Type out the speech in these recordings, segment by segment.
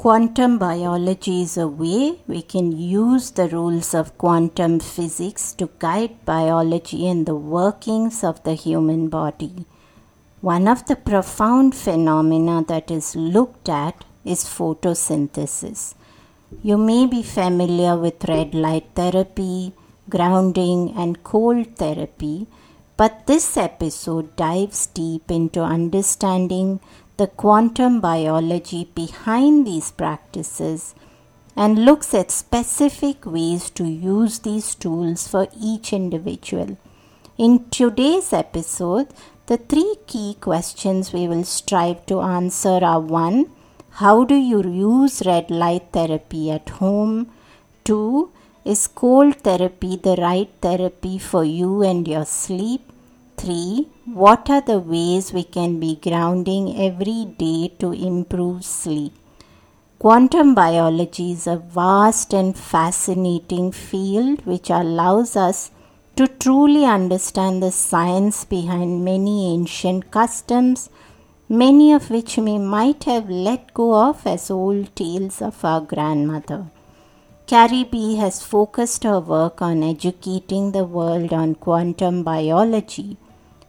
Quantum biology is a way we can use the rules of quantum physics to guide biology and the workings of the human body. One of the profound phenomena that is looked at is photosynthesis. You may be familiar with red light therapy, grounding and cold therapy, but this episode dives deep into understanding the quantum biology behind these practices and looks at specific ways to use these tools for each individual. In today's episode, the three key questions we will strive to answer are 1. How do you use red light therapy at home? 2. Is cold therapy the right therapy for you and your sleep? 3. What are the ways we can be grounding every day to improve sleep? Quantum biology is a vast and fascinating field which allows us to truly understand the science behind many ancient customs, many of which we might have let go of as old tales of our grandmother. Carrie B has focused her work on educating the world on quantum biology.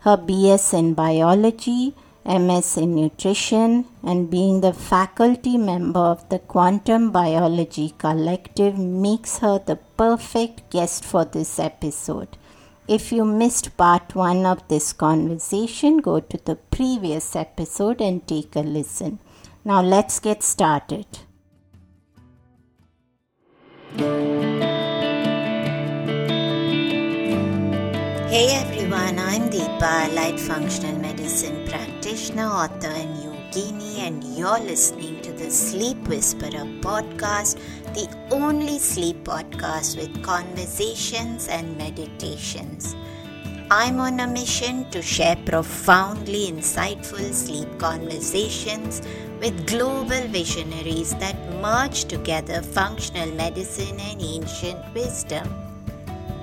Her BS in biology, MS in nutrition, and being the faculty member of the Quantum Biology Collective makes her the perfect guest for this episode. If you missed part 1 of this conversation, go to the previous episode and take a listen. Now let's get started. Hey everyone, I'm Deepa, Light Functional Medicine Practitioner, author and yogini, and you're listening to the Sleep Whisperer Podcast, the only sleep podcast with conversations and meditations. I'm on a mission to share profoundly insightful sleep conversations with global visionaries that merge together functional medicine and ancient wisdom.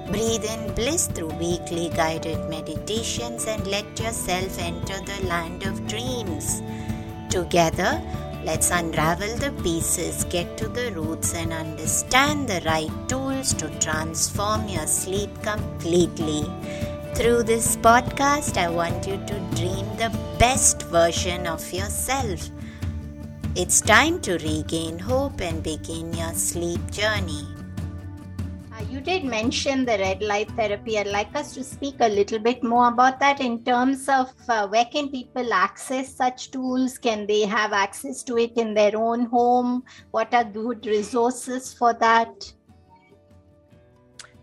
Breathe in bliss through weekly guided meditations and let yourself enter the land of dreams. Together, let's unravel the pieces, get to the roots, and understand the right tools to transform your sleep completely. Through this podcast, I want you to dream the best version of yourself. It's time to regain hope and begin your sleep journey. You did mention the red light therapy. I'd like us to speak a little bit more about that in terms of where can people access such tools? Can they have access to it in their own home? What are good resources for that?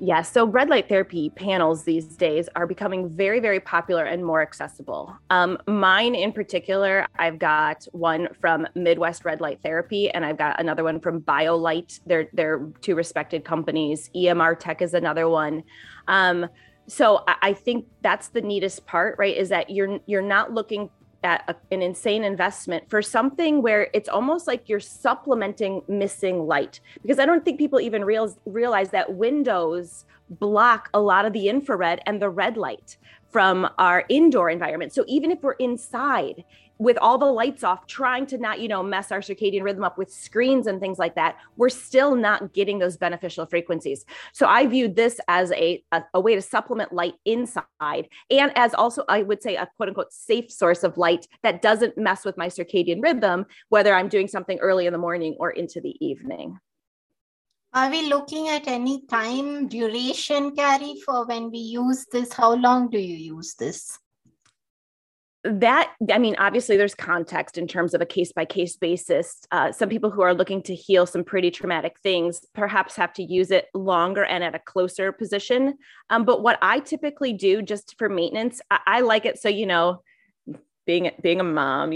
Yeah, so red light therapy panels these days are becoming very, very popular and more accessible. Mine in particular, I've got one from Midwest Red Light Therapy, and I've got another one from BioLite. They're two respected companies. EMR Tech is another one. So I think that's the neatest part, right? Is that you're not looking at an insane investment for something where it's almost like you're supplementing missing light, because I don't think people even realize that windows block a lot of the infrared and the red light from our indoor environment. So even if we're inside with all the lights off, trying to not, mess our circadian rhythm up with screens and things like that, we're still not getting those beneficial frequencies. So I viewed this as a way to supplement light inside, and as also, I would say, a quote unquote safe source of light that doesn't mess with my circadian rhythm, whether I'm doing something early in the morning or into the evening. Are we looking at any time duration, Carrie, for when we use this? How long do you use this? Obviously there's context in terms of a case-by-case basis. Some people who are looking to heal some pretty traumatic things perhaps have to use it longer and at a closer position. But what I typically do just for maintenance, I like it. So, being a mom,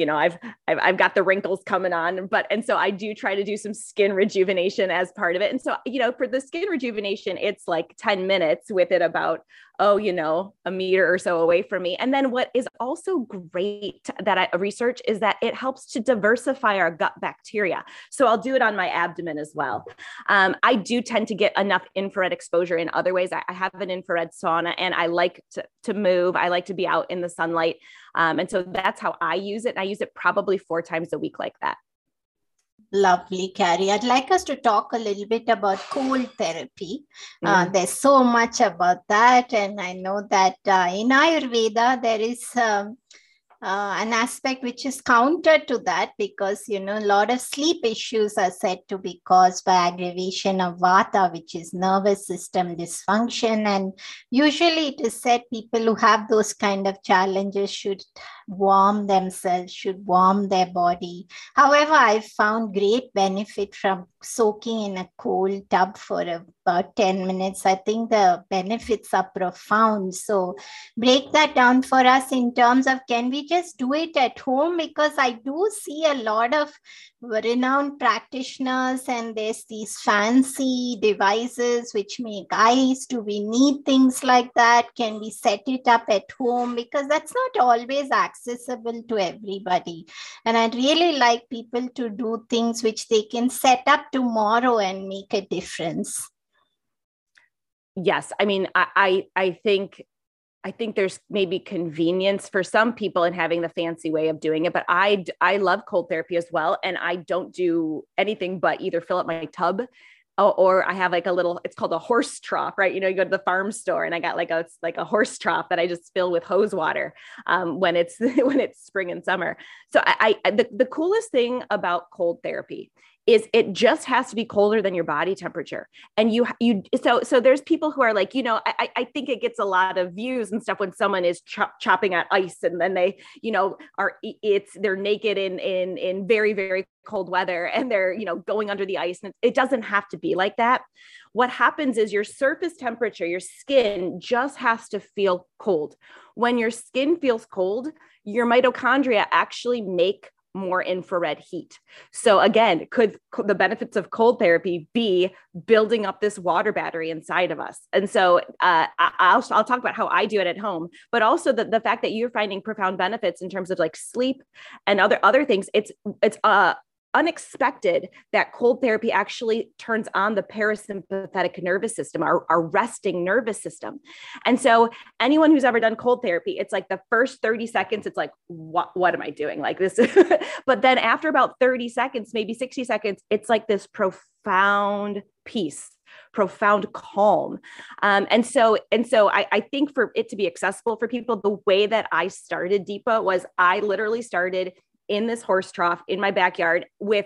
I've got the wrinkles coming on, and so I do try to do some skin rejuvenation as part of it. And so, for the skin rejuvenation, it's like 10 minutes with it about, a meter or so away from me. And then what is also great that I research is that it helps to diversify our gut bacteria. So I'll do it on my abdomen as well. I do tend to get enough infrared exposure in other ways. I have an infrared sauna, and I like to move. I like to be out in the sunlight. And so that's how I use it. I use it probably 4 times a week like that. Lovely, Carrie. I'd like us to talk a little bit about cold therapy. There's so much about that. And I know that in Ayurveda, there is an aspect which is counter to that because, you know, a lot of sleep issues are said to be caused by aggravation of vata, which is nervous system dysfunction. And usually it is said people who have those kind of challenges should warm themselves, should warm their body. However, I found great benefit from soaking in a cold tub for about 10 minutes. I think the benefits are profound. So break that down for us in terms of, can we just do it at home? Because I do see a lot of renowned practitioners and there's these fancy devices which make ice. Do we need things like that? Can we set it up at home? Because that's not always accessible to everybody. And I'd really like people to do things which they can set up tomorrow and make a difference. Yes. I mean, I think there's maybe convenience for some people in having the fancy way of doing it, but I love cold therapy as well. And I don't do anything but either fill up my tub or I have like a little, it's called a horse trough, right? You know, you go to the farm store and I got like a horse trough that I just fill with hose water when it's spring and summer. So the coolest thing about cold therapy is it just has to be colder than your body temperature. And so there's people who are like, you know, I think it gets a lot of views and stuff when someone is chopping at ice and then they, you know, they're naked in very, very cold weather and they're, you know, going under the ice, and it doesn't have to be like that. What happens is your surface temperature, your skin just has to feel cold. When your skin feels cold, your mitochondria actually make more infrared heat. So again, could the benefits of cold therapy be building up this water battery inside of us? And so I'll talk about how I do it at home, but also the fact that you're finding profound benefits in terms of like sleep and other things. It's unexpected that cold therapy actually turns on the parasympathetic nervous system, our resting nervous system. And so anyone who's ever done cold therapy, it's like the first 30 seconds, it's like, what am I doing? Like this, but then after about 30 seconds, maybe 60 seconds, it's like this profound peace, profound calm. And so I think for it to be accessible for people, the way that I started Deepa was I literally started in this horse trough in my backyard with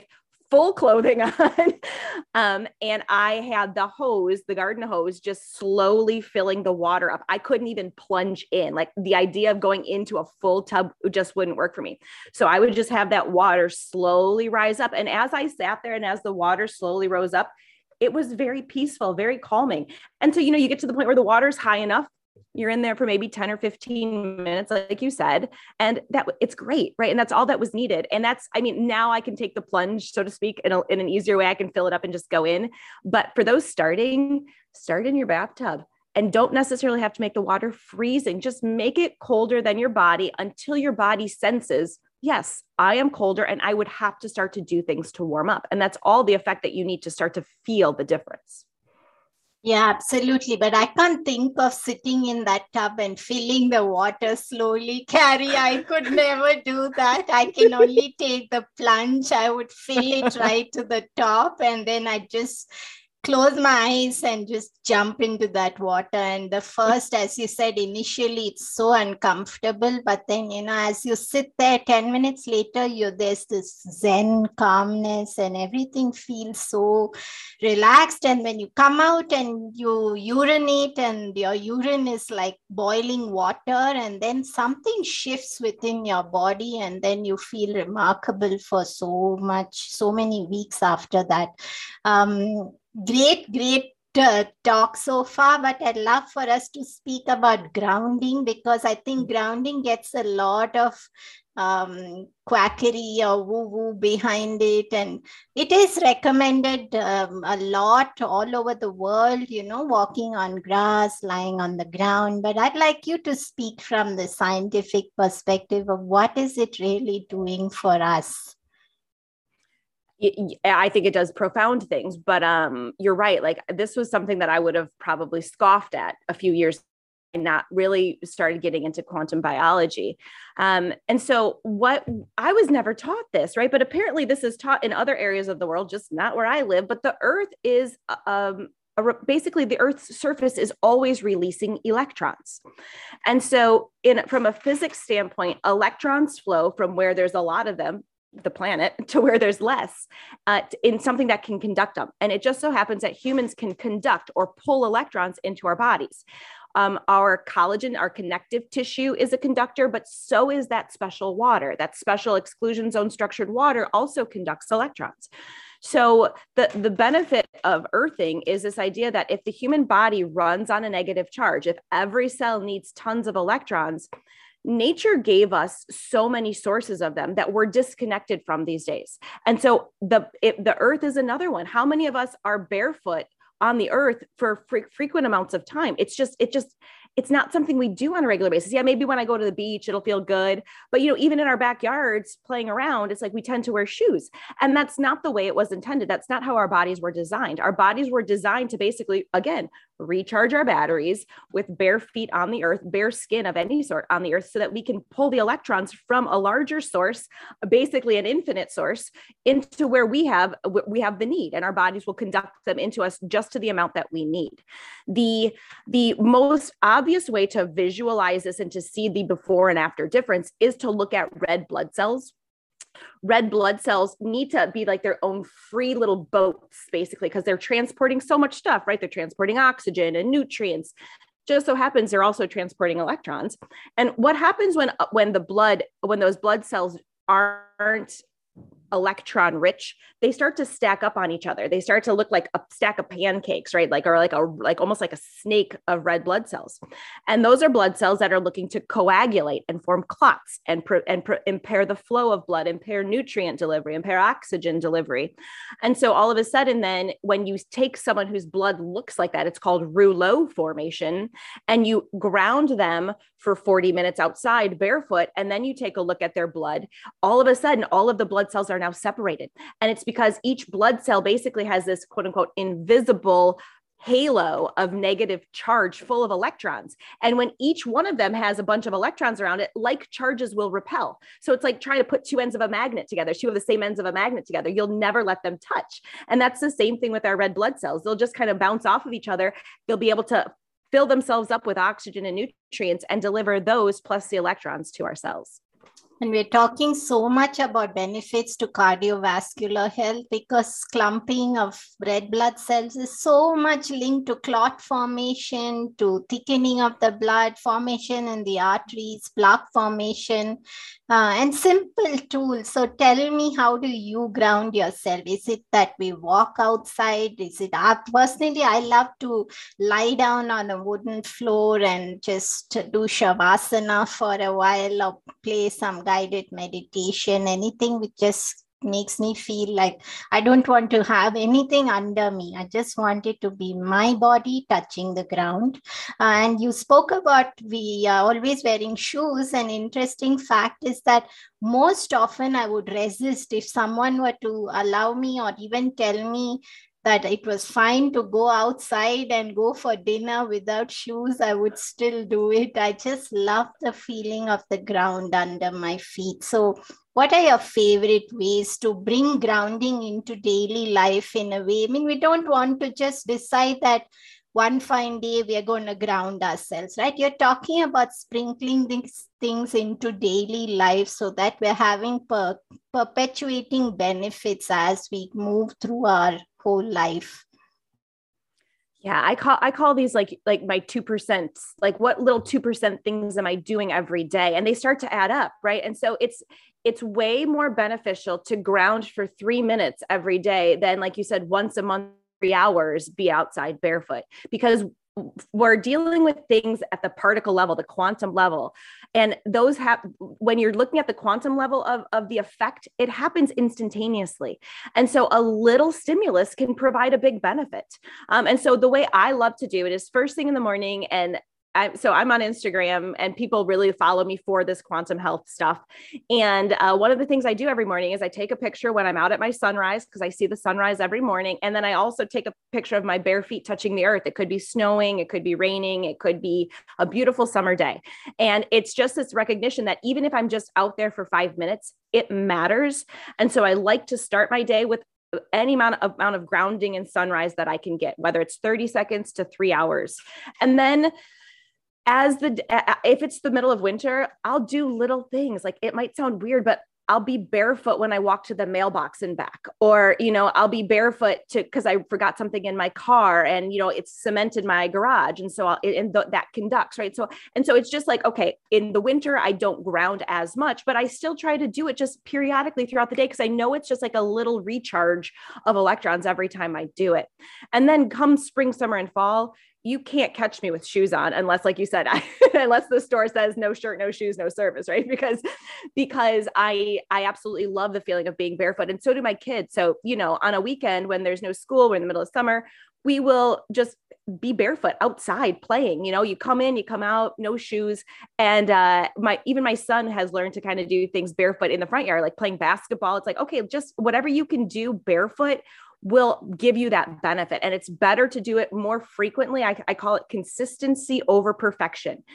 full clothing on. And I had the hose, the garden hose, just slowly filling the water up. I couldn't even plunge in. Like the idea of going into a full tub just wouldn't work for me. So I would just have that water slowly rise up. And as I sat there and as the water slowly rose up, it was very peaceful, very calming. And so, you know, you get to the point where the water's high enough. You're in there for maybe 10 or 15 minutes, like you said, and that it's great. Right. And that's all that was needed. And that's, I mean, now I can take the plunge, so to speak, in an easier way. I can fill it up and just go in. But for those start in your bathtub and don't necessarily have to make the water freezing. Just make it colder than your body until your body senses, yes, I am colder and I would have to start to do things to warm up. And that's all the effect that you need to start to feel the difference. Yeah, absolutely. But I can't think of sitting in that tub and filling the water slowly, Carrie. I could never do that. I can only take the plunge. I would fill it right to the top and then I just close my eyes and just jump into that water. And the first, as you said, initially, it's so uncomfortable. But then, you know, as you sit there 10 minutes later, there's this zen calmness and everything feels so relaxed. And when you come out and you urinate and your urine is like boiling water, and then something shifts within your body. And then you feel remarkable for so many weeks after that. Great talk so far, but I'd love for us to speak about grounding, because I think grounding gets a lot of quackery or woo-woo behind it. And it is recommended a lot all over the world, you know, walking on grass, lying on the ground. But I'd like you to speak from the scientific perspective of what is it really doing for us? I think it does profound things, but you're right. Like this was something that I would have probably scoffed at a few years not really started getting into quantum biology. And so what I was never taught this, right? But apparently this is taught in other areas of the world, just not where I live, but the earth is, basically the earth's surface is always releasing electrons. And so from a physics standpoint, electrons flow from where there's a lot of them, the planet, to where there's less, in something that can conduct them. And it just so happens that humans can conduct or pull electrons into our bodies. Our collagen, our connective tissue, is a conductor, but so is that special water. That special exclusion zone structured water also conducts electrons. So the benefit of earthing is this idea that if the human body runs on a negative charge, if every cell needs tons of electrons, nature gave us so many sources of them that we're disconnected from these days. And so the earth is another one. How many of us are barefoot on the earth for frequent amounts of time? It's not something we do on a regular basis. Yeah, maybe when I go to the beach, it'll feel good. But, even in our backyards playing around, it's like we tend to wear shoes. And that's not the way it was intended. That's not how our bodies were designed. Our bodies were designed to basically, again, recharge our batteries with bare feet on the earth, bare skin of any sort on the earth, so that we can pull the electrons from a larger source, basically an infinite source, into where we have the need, and our bodies will conduct them into us just to the amount that we need. The most obvious way to visualize this and to see the before and after difference is to look at red blood cells. Red blood cells need to be like their own free little boats, basically, because they're transporting so much stuff, right? They're transporting oxygen and nutrients. Just so happens they're also transporting electrons. And what happens when those blood cells aren't electron rich, they start to stack up on each other. They start to look like a stack of pancakes, right? Like almost like a snake of red blood cells. And those are blood cells that are looking to coagulate and form clots and impair the flow of blood, impair nutrient delivery, impair oxygen delivery. And so all of a sudden, then when you take someone whose blood looks like that, it's called Rouleau formation, and you ground them for 40 minutes outside barefoot, and then you take a look at their blood, all of a sudden, all of the blood cells are now separated. And it's because each blood cell basically has this quote unquote invisible halo of negative charge full of electrons. And when each one of them has a bunch of electrons around it, like charges will repel. So it's like trying to put two of the same ends of a magnet together. You'll never let them touch. And that's the same thing with our red blood cells. They'll just kind of bounce off of each other. They'll be able to fill themselves up with oxygen and nutrients and deliver those plus the electrons to our cells. And we're talking so much about benefits to cardiovascular health because clumping of red blood cells is so much linked to clot formation, to thickening of the blood, formation in the arteries, plaque formation, and simple tools. So tell me, how do you ground yourself? Is it that we walk outside? Personally, I love to lie down on a wooden floor and just do shavasana for a while or play some guided meditation, anything which just makes me feel like I don't want to have anything under me. I just want it to be my body touching the ground. And you spoke about we are always wearing shoes. An interesting fact is that most often I would resist if someone were to allow me or even tell me that it was fine to go outside and go for dinner without shoes. I would still do it. I just love the feeling of the ground under my feet. So what are your favorite ways to bring grounding into daily life in a way? I mean, we don't want to just decide that one fine day we are going to ground ourselves, right? You're talking about sprinkling these things into daily life so that we're having perpetuating benefits as we move through our whole life. Yeah, I call these like my 2%, like what little 2% things am I doing every day? And they start to add up, right? And so it's way more beneficial to ground for 3 minutes every day than, like you said, once a month, 3 hours, be outside barefoot, because we're dealing with things at the particle level, the quantum level. And those when you're looking at the quantum level of the effect, it happens instantaneously. And so a little stimulus can provide a big benefit. And so the way I love to do it is first thing in the morning, and So I'm on Instagram and people really follow me for this quantum health stuff. And one of the things I do every morning is I take a picture when I'm out at my sunrise, because I see the sunrise every morning. And then I also take a picture of my bare feet touching the earth. It could be snowing, it could be raining, it could be a beautiful summer day. And it's just this recognition that even if I'm just out there for 5 minutes, it matters. And so I like to start my day with any amount of grounding and sunrise that I can get, whether it's 30 seconds to 3 hours. And then if it's the middle of winter, I'll do little things. Like, it might sound weird, but I'll be barefoot when I walk to the mailbox and back, or, I'll be barefoot because I forgot something in my car and, it's cemented my garage. And so that conducts, right? So it's just like, okay, in the winter, I don't ground as much, but I still try to do it just periodically throughout the day, because I know it's just like a little recharge of electrons every time I do it. And then come spring, summer, and fall, you can't catch me with shoes on unless, like you said, unless the store says no shirt, no shoes, no service, right? Because I absolutely love the feeling of being barefoot, and so do my kids. So, on a weekend when there's no school, we're in the middle of summer, we will just be barefoot outside playing. You come in, you come out, no shoes. And even my son has learned to kind of do things barefoot in the front yard, like playing basketball. It's like, okay, just whatever you can do barefoot will give you that benefit. And it's better to do it more frequently. I call it consistency over perfection.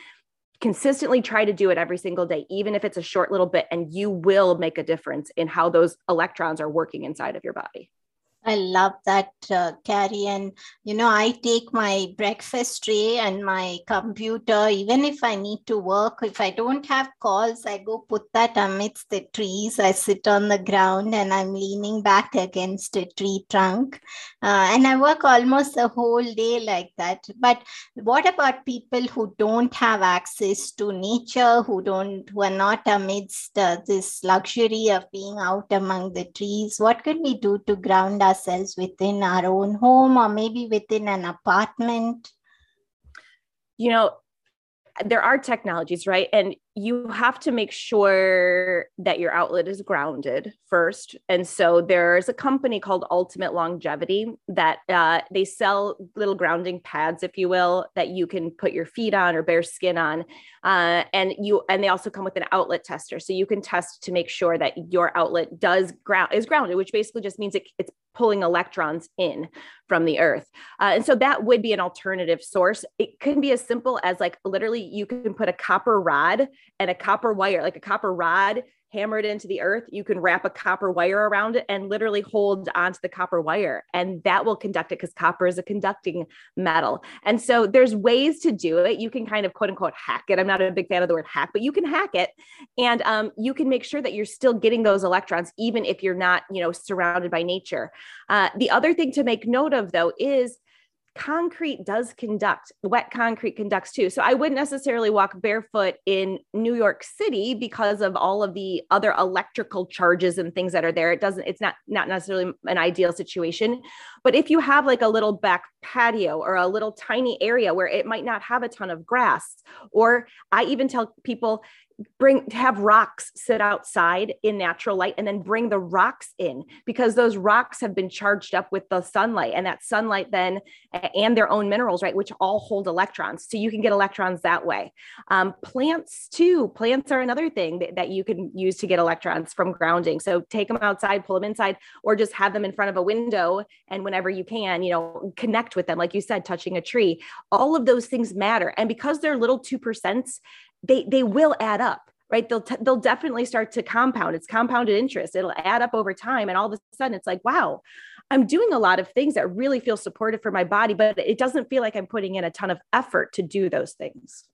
Consistently try to do it every single day, even if it's a short little bit, and you will make a difference in how those electrons are working inside of your body. I love that, Carrie. And, I take my breakfast tray and my computer, even if I need to work, if I don't have calls, I go put that amidst the trees. I sit on the ground and I'm leaning back against a tree trunk. And I work almost a whole day like that. But what about people who don't have access to nature, who are not amidst this luxury of being out among the trees? What can we do to ground ourselves within our own home, or maybe within an apartment? There are technologies, right? And you have to make sure that your outlet is grounded first. And so there's a company called Ultimate Longevity that they sell little grounding pads, if you will, that you can put your feet on or bare skin on. And they also come with an outlet tester. So you can test to make sure that your outlet is grounded, which basically just means it's pulling electrons in from the earth. And so that would be an alternative source. It can be as simple as, like, literally you can put a copper rod and a copper wire, like a copper rod hammered into the earth. You can wrap a copper wire around it and literally hold onto the copper wire, and that will conduct it, because copper is a conducting metal. And so there's ways to do it. You can kind of, quote unquote, hack it. I'm not a big fan of the word hack, but you can hack it, and you can make sure that you're still getting those electrons, even if you're not, surrounded by nature. The other thing to make note of, though, is concrete does conduct. Wet concrete conducts too. So I wouldn't necessarily walk barefoot in New York City because of all of the other electrical charges and things that are there. It's not necessarily an ideal situation. But if you have like a little back patio or a little tiny area where it might not have a ton of grass, or I even tell people, have rocks sit outside in natural light, and then bring the rocks in, because those rocks have been charged up with the sunlight, and that sunlight then, and their own minerals, right, which all hold electrons. So you can get electrons that way. Plants too. Plants are another thing that you can use to get electrons from grounding. So take them outside, pull them inside, or just have them in front of a window. And whenever you can, connect with them. Like you said, touching a tree, all of those things matter. And because they're little 2%, they will add up, right? They'll definitely start to compound. It's compounded interest. It'll add up over time. And all of a sudden it's like, wow, I'm doing a lot of things that really feel supportive for my body, but it doesn't feel like I'm putting in a ton of effort to do those things.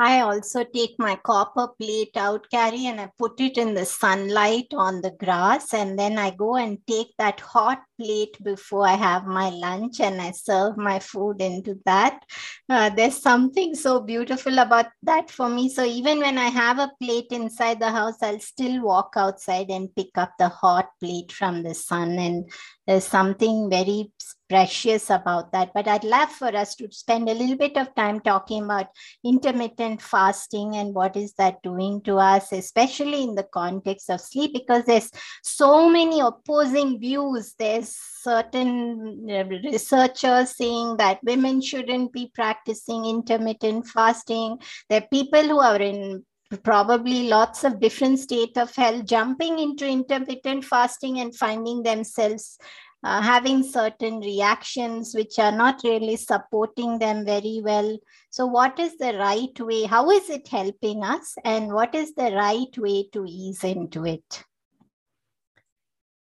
I also take my copper plate out, Carrie, and I put it in the sunlight on the grass. And then I go and take that hot plate before I have my lunch, and I serve my food into that. There's something so beautiful about that for me. So even when I have a plate inside the house, I'll still walk outside and pick up the hot plate from the sun and There's something very precious about that. But I'd love for us to spend a little bit of time talking about intermittent fasting and what is that doing to us, especially in the context of sleep, because there's so many opposing views. There's certain researchers saying that women shouldn't be practicing intermittent fasting. There are people who are in probably lots of different state of health jumping into intermittent fasting and finding themselves having certain reactions which are not really supporting them very well. So what is the right way? How is it helping us? And what is the right way to ease into it?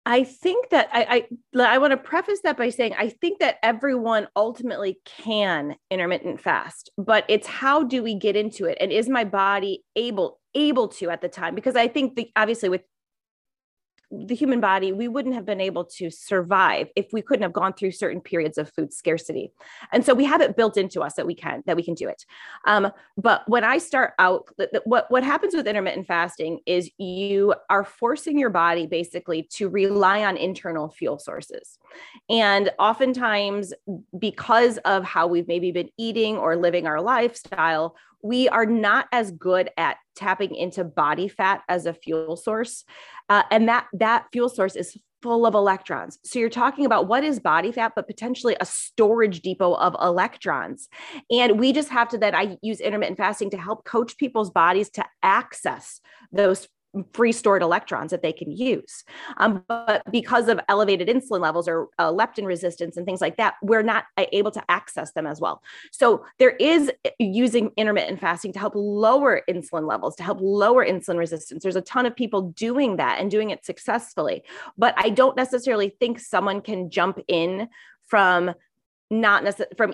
I think that I want to preface that by saying, I think that everyone ultimately can intermittent fast, but it's how do we get into it? And is my body able to at the time? Because I think obviously with the human body, we wouldn't have been able to survive if we couldn't have gone through certain periods of food scarcity. And so we have it built into us that we can do it. But when I start out, what happens with intermittent fasting is you are forcing your body basically to rely on internal fuel sources. And oftentimes because of how we've maybe been eating or living our lifestyle, we are not as good at tapping into body fat as a fuel source. And that fuel source is full of electrons. So you're talking about what is body fat, but potentially a storage depot of electrons. And we just have to, I use intermittent fasting to help coach people's bodies to access those free stored electrons that they can use. But because of elevated insulin levels or leptin resistance and things like that, we're not able to access them as well. So there is using intermittent fasting to help lower insulin levels, to help lower insulin resistance. There's a ton of people doing that and doing it successfully, but I don't necessarily think someone can jump in from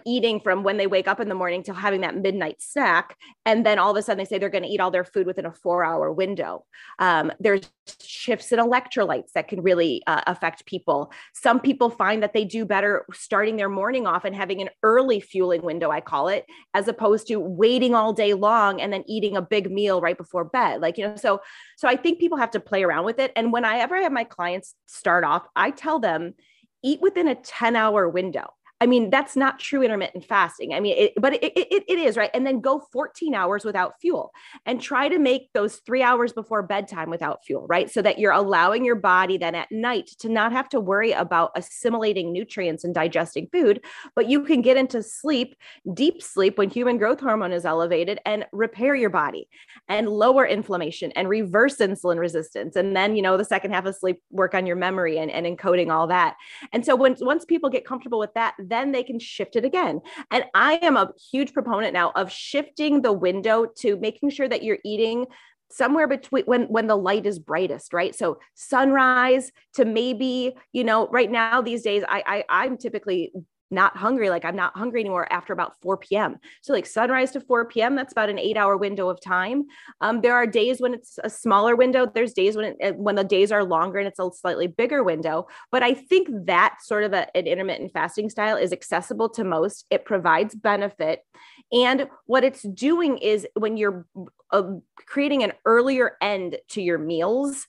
eating from when they wake up in the morning till having that midnight snack. And then all of a sudden they say they're going to eat all their food within a 4-hour window. There's shifts in electrolytes that can really affect people. Some people find that they do better starting their morning off and having an early fueling window, I call it, as opposed to waiting all day long and then eating a big meal right before bed. So I think people have to play around with it. And whenever I have my clients start off, I tell them, eat within a 10-hour window. I mean, that's not true intermittent fasting. I mean, but it is, right? And then go 14 hours without fuel and try to make those 3 hours before bedtime without fuel, right? So that you're allowing your body then at night to not have to worry about assimilating nutrients and digesting food, but you can get into sleep, deep sleep when human growth hormone is elevated and repair your body and lower inflammation and reverse insulin resistance. And then, the second half of sleep, work on your memory and encoding all that. And so once people get comfortable with that, then they can shift it again. And I am a huge proponent now of shifting the window to making sure that you're eating somewhere between when the light is brightest, right? So sunrise to maybe, right now these days, I'm typically not hungry. I'm not hungry anymore after about 4 p.m. So sunrise to 4 p.m., that's about an 8-hour window of time. There are days when it's a smaller window. There's days when the days are longer and it's a slightly bigger window. But I think that sort of an intermittent fasting style is accessible to most. It provides benefit. And what it's doing is when you're creating an earlier end to your meals,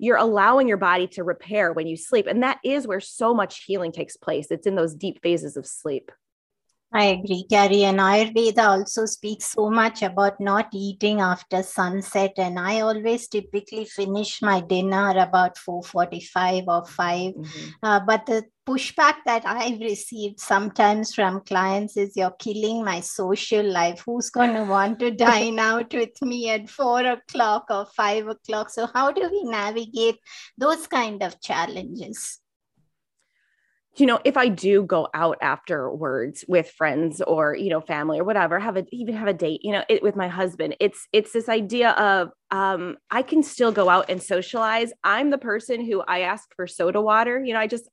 you're allowing your body to repair when you sleep. And that is where so much healing takes place. It's in those deep phases of sleep. I agree, Carrie. And Ayurveda also speaks so much about not eating after sunset. And I always typically finish my dinner about 4:45 or 5. Mm-hmm. But the pushback that I've received sometimes from clients is, you're killing my social life. Who's going to want to dine out with me at 4 o'clock or 5 o'clock? So how do we navigate those kind of challenges? If I do go out afterwards with friends or, family or whatever, have a date, with my husband, it's this idea of, I can still go out and socialize. I'm the person who I ask for soda water.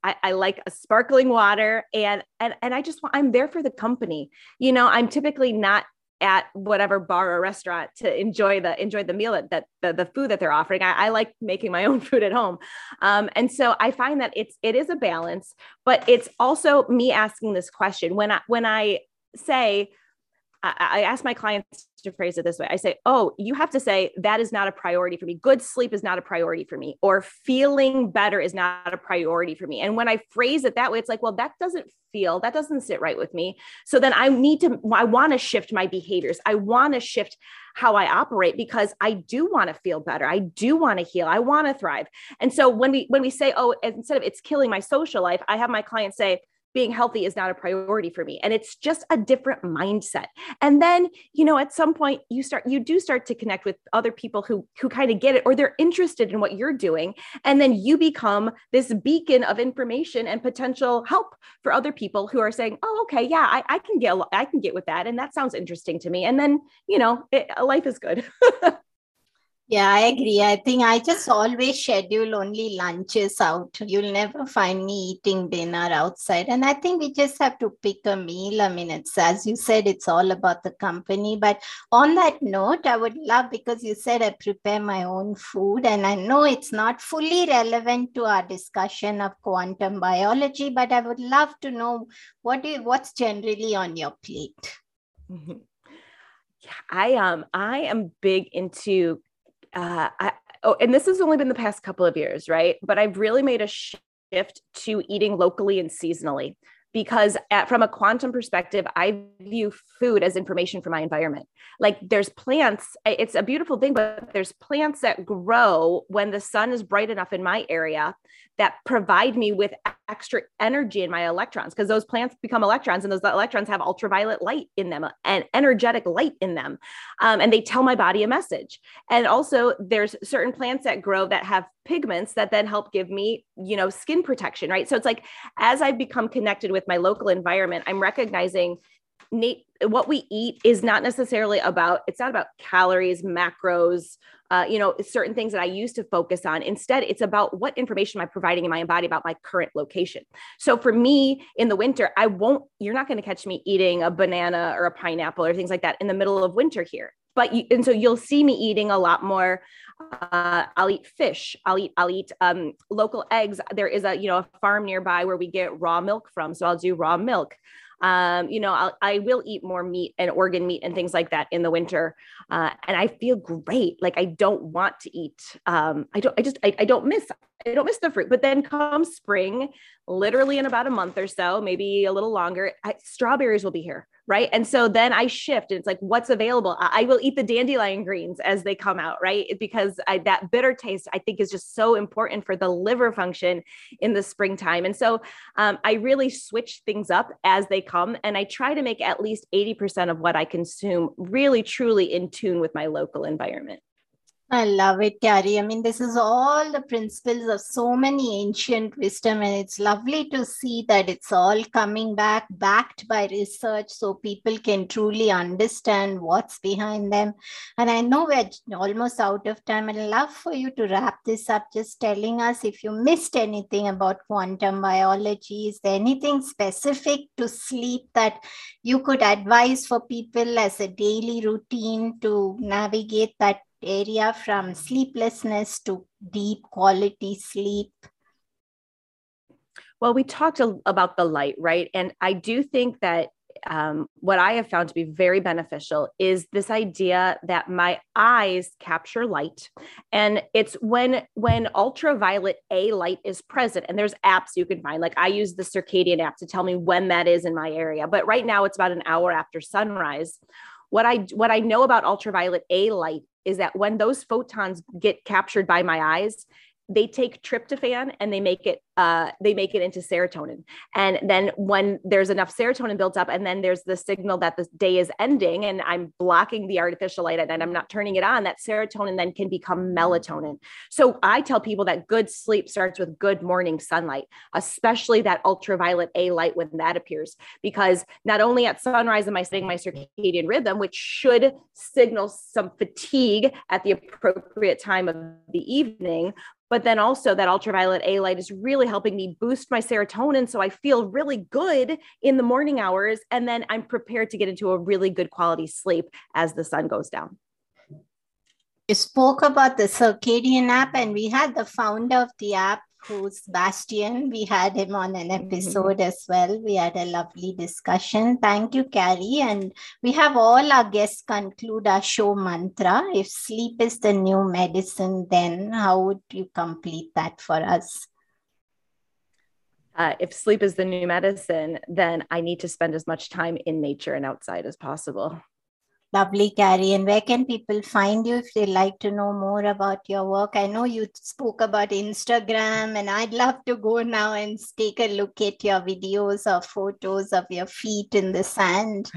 I like a sparkling water and I just want, I'm there for the company. I'm typically not at whatever bar or restaurant to enjoy the meal the food that they're offering. I like making my own food at home. And so I find that it is a balance, but it's also me asking this question. When I say I ask my clients to phrase it this way. I say, oh, you have to say that is not a priority for me. Good sleep is not a priority for me, or feeling better is not a priority for me. And when I phrase it that way, it's like, well, that doesn't sit right with me. So then I want to shift my behaviors. I want to shift how I operate, because I do want to feel better. I do want to heal. I want to thrive. And so when we say, oh, instead of it's killing my social life, I have my clients say, being healthy is not a priority for me. And it's just a different mindset. And then, you know, at some point you do start to connect with other people who kind of get it, or they're interested in what you're doing. And then you become this beacon of information and potential help for other people who are saying, oh, okay, yeah, I can get with that. And that sounds interesting to me. And then, you know, life is good. Yeah, I agree. I think I just always schedule only lunches out. You'll never find me eating dinner outside. And I think we just have to pick a meal. I mean, it's, as you said, it's all about the company. But on that note, I would love, because you said I prepare my own food, and I know it's not fully relevant to our discussion of quantum biology, but I would love to know what's generally on your plate. Mm-hmm. Yeah, I am big into and this has only been the past couple of years, right? But I've really made a shift to eating locally and seasonally, because from a quantum perspective, I view food as information for my environment. Like, there's plants, it's a beautiful thing, but there's plants that grow when the sun is bright enough in my area that provide me with extra energy in my electrons, because those plants become electrons, and those electrons have ultraviolet light in them and energetic light in them. And they tell my body a message. And also there's certain plants that grow that have pigments that then help give me, you know, skin protection, right? So it's like, as I've become connected with my local environment, I'm recognizing what we eat is not necessarily about, it's not about calories, macros, you know, certain things that I used to focus on. Instead, it's about what information am I providing in my body about my current location. So for me in the winter, you're not going to catch me eating a banana or a pineapple or things like that in the middle of winter here. And so you'll see me eating a lot more. I'll eat fish. I'll eat local eggs. There is a farm nearby where we get raw milk from. So I'll do raw milk. I will eat more meat and organ meat and things like that in the winter. And I feel great. Like, I don't want to eat. I don't miss the fruit. But then come spring, literally in about a month or so, maybe a little longer, strawberries will be here. Right. And so then I shift, and it's like, what's available? I will eat the dandelion greens as they come out. Right. Because that bitter taste, I think, is just so important for the liver function in the springtime. And so I really switch things up as they come. And I try to make at least 80% of what I consume really, truly in tune with my local environment. I love it, Carrie. I mean, this is all the principles of so many ancient wisdom, and it's lovely to see that it's all coming back, backed by research, so people can truly understand what's behind them. And I know we're almost out of time, and I'd love for you to wrap this up, just telling us if you missed anything about quantum biology. Is there anything specific to sleep that you could advise for people as a daily routine to navigate that area from sleeplessness to deep quality sleep? Well, we talked about the light, right? And I do think that what I have found to be very beneficial is this idea that my eyes capture light. And it's when ultraviolet A light is present, and there's apps you can find, like I use the Circadian app to tell me when that is in my area. But right now it's about an hour after sunrise. What I know about ultraviolet A light is that when those photons get captured by my eyes, they take tryptophan and they make it into serotonin. And then when there's enough serotonin built up, and then there's the signal that the day is ending and I'm blocking the artificial light and I'm not turning it on, that serotonin then can become melatonin. So I tell people that good sleep starts with good morning sunlight, especially that ultraviolet A light when that appears, because not only at sunrise am I setting my circadian rhythm, which should signal some fatigue at the appropriate time of the evening, but then also that ultraviolet A light is really helping me boost my serotonin. So I feel really good in the morning hours. And then I'm prepared to get into a really good quality sleep as the sun goes down. spoke about the circadian app, and we had the founder of the app, who's Bastian. We had him on an episode as well. We had a lovely discussion. Thank you, Carrie. And we have all our guests conclude our show mantra. If sleep is the new medicine, then how would you complete that for us? If sleep is the new medicine, then I need to spend as much time in nature and outside as possible. Lovely, Carrie. And where can people find you if they like to know more about your work? I know you spoke about Instagram, and I'd love to go now and take a look at your videos or photos of your feet in the sand.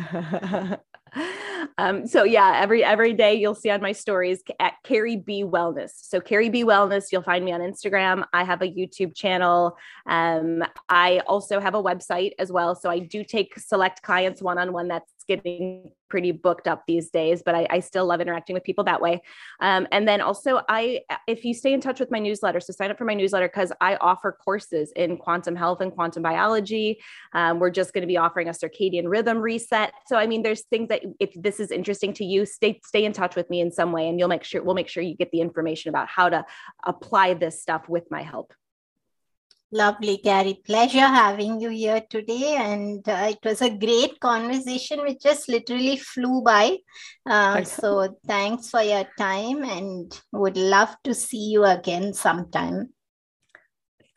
Every day you'll see on my stories at Carrie B Wellness. So Carrie B Wellness, you'll find me on Instagram. I have a YouTube channel. I also have a website as well. So I do take select clients one-on-one. That's getting pretty booked up these days, but I still love interacting with people that way. And then also if you stay in touch with my newsletter, so sign up for my newsletter, because I offer courses in quantum health and quantum biology. We're just going to be offering a circadian rhythm reset. So, I mean, there's things that if this is interesting to you, stay in touch with me in some way, and we'll make sure you get the information about how to apply this stuff with my help. Lovely, Carrie. Pleasure having you here today. And it was a great conversation, which just literally flew by. So thanks for your time, and would love to see you again sometime.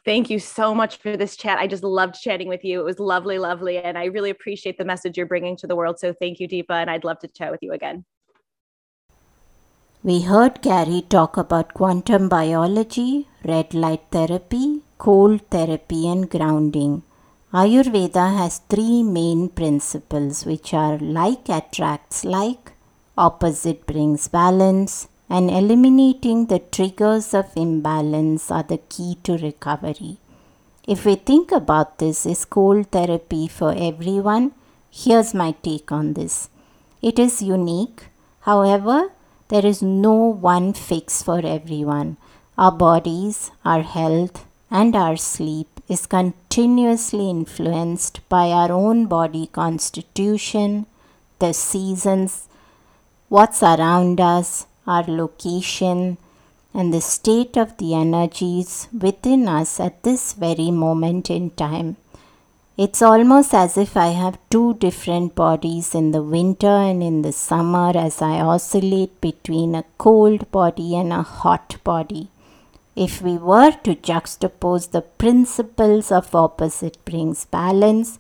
Thank you so much for this chat. I just loved chatting with you. It was lovely, lovely. And I really appreciate the message you're bringing to the world. So thank you, Deepa. And I'd love to chat with you again. We heard Carrie talk about quantum biology, red light therapy, cold therapy, and grounding. Ayurveda has three main principles, which are like attracts like, opposite brings balance, and eliminating the triggers of imbalance are the key to recovery. If we think about this, is cold therapy for everyone? Here's my take on this. It is unique. However, there is no one fix for everyone. Our bodies, our health, and our sleep is continuously influenced by our own body constitution, the seasons, what's around us, our location, and the state of the energies within us at this very moment in time. It's almost as if I have two different bodies in the winter and in the summer as I oscillate between a cold body and a hot body. If we were to juxtapose the principles of opposite brings balance,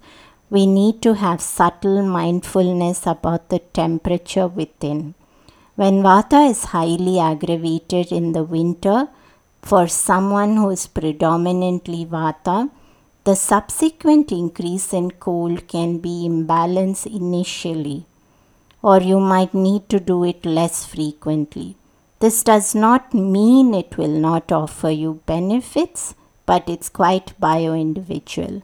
we need to have subtle mindfulness about the temperature within. When vata is highly aggravated in the winter, for someone who is predominantly vata, the subsequent increase in cold can be imbalanced initially, or you might need to do it less frequently. This does not mean it will not offer you benefits, but it's quite bio-individual.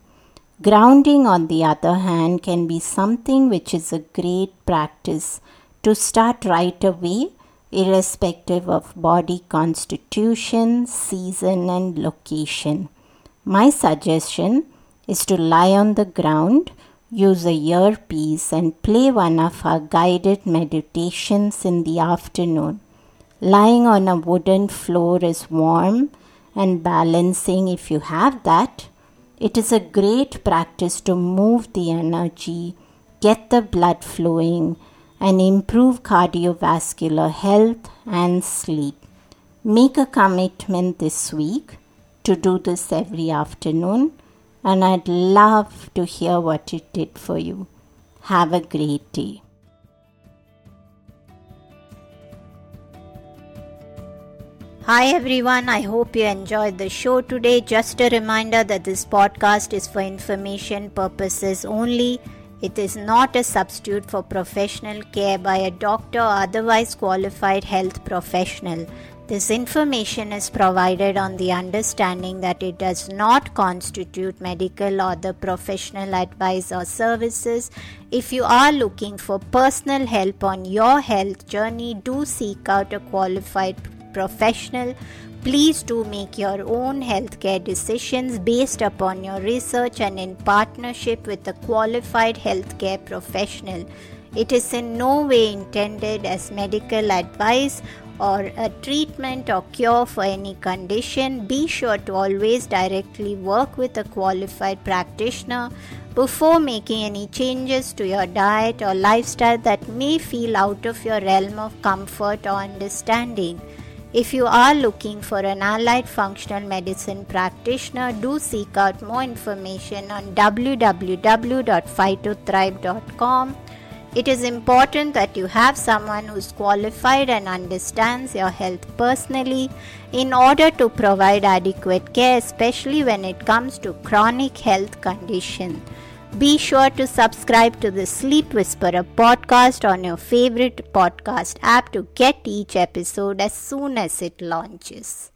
Grounding, on the other hand, can be something which is a great practice to start right away, irrespective of body constitution, season, and location. My suggestion is to lie on the ground, use a earpiece, and play one of our guided meditations in the afternoon. Lying on a wooden floor is warm and balancing if you have that. It is a great practice to move the energy, get the blood flowing, and improve cardiovascular health and sleep. Make a commitment this week to do this every afternoon, and I'd love to hear what it did for you. Have a great day. Hi everyone, I hope you enjoyed the show today. Just a reminder that this podcast is for information purposes only. It is not a substitute for professional care by a doctor or otherwise qualified health professional. This information is provided on the understanding that it does not constitute medical or the professional advice or services. If you are looking for personal help on your health journey, do seek out a qualified professional. Please do make your own healthcare decisions based upon your research and in partnership with a qualified healthcare professional. It is in no way intended as medical advice or a treatment or cure for any condition, be sure to always directly work with a qualified practitioner before making any changes to your diet or lifestyle that may feel out of your realm of comfort or understanding. If you are looking for an allied functional medicine practitioner, do seek out more information on www.phytothrive.com. It is important that you have someone who's qualified and understands your health personally in order to provide adequate care, especially when it comes to chronic health conditions. Be sure to subscribe to the Sleep Whisperer podcast on your favorite podcast app to get each episode as soon as it launches.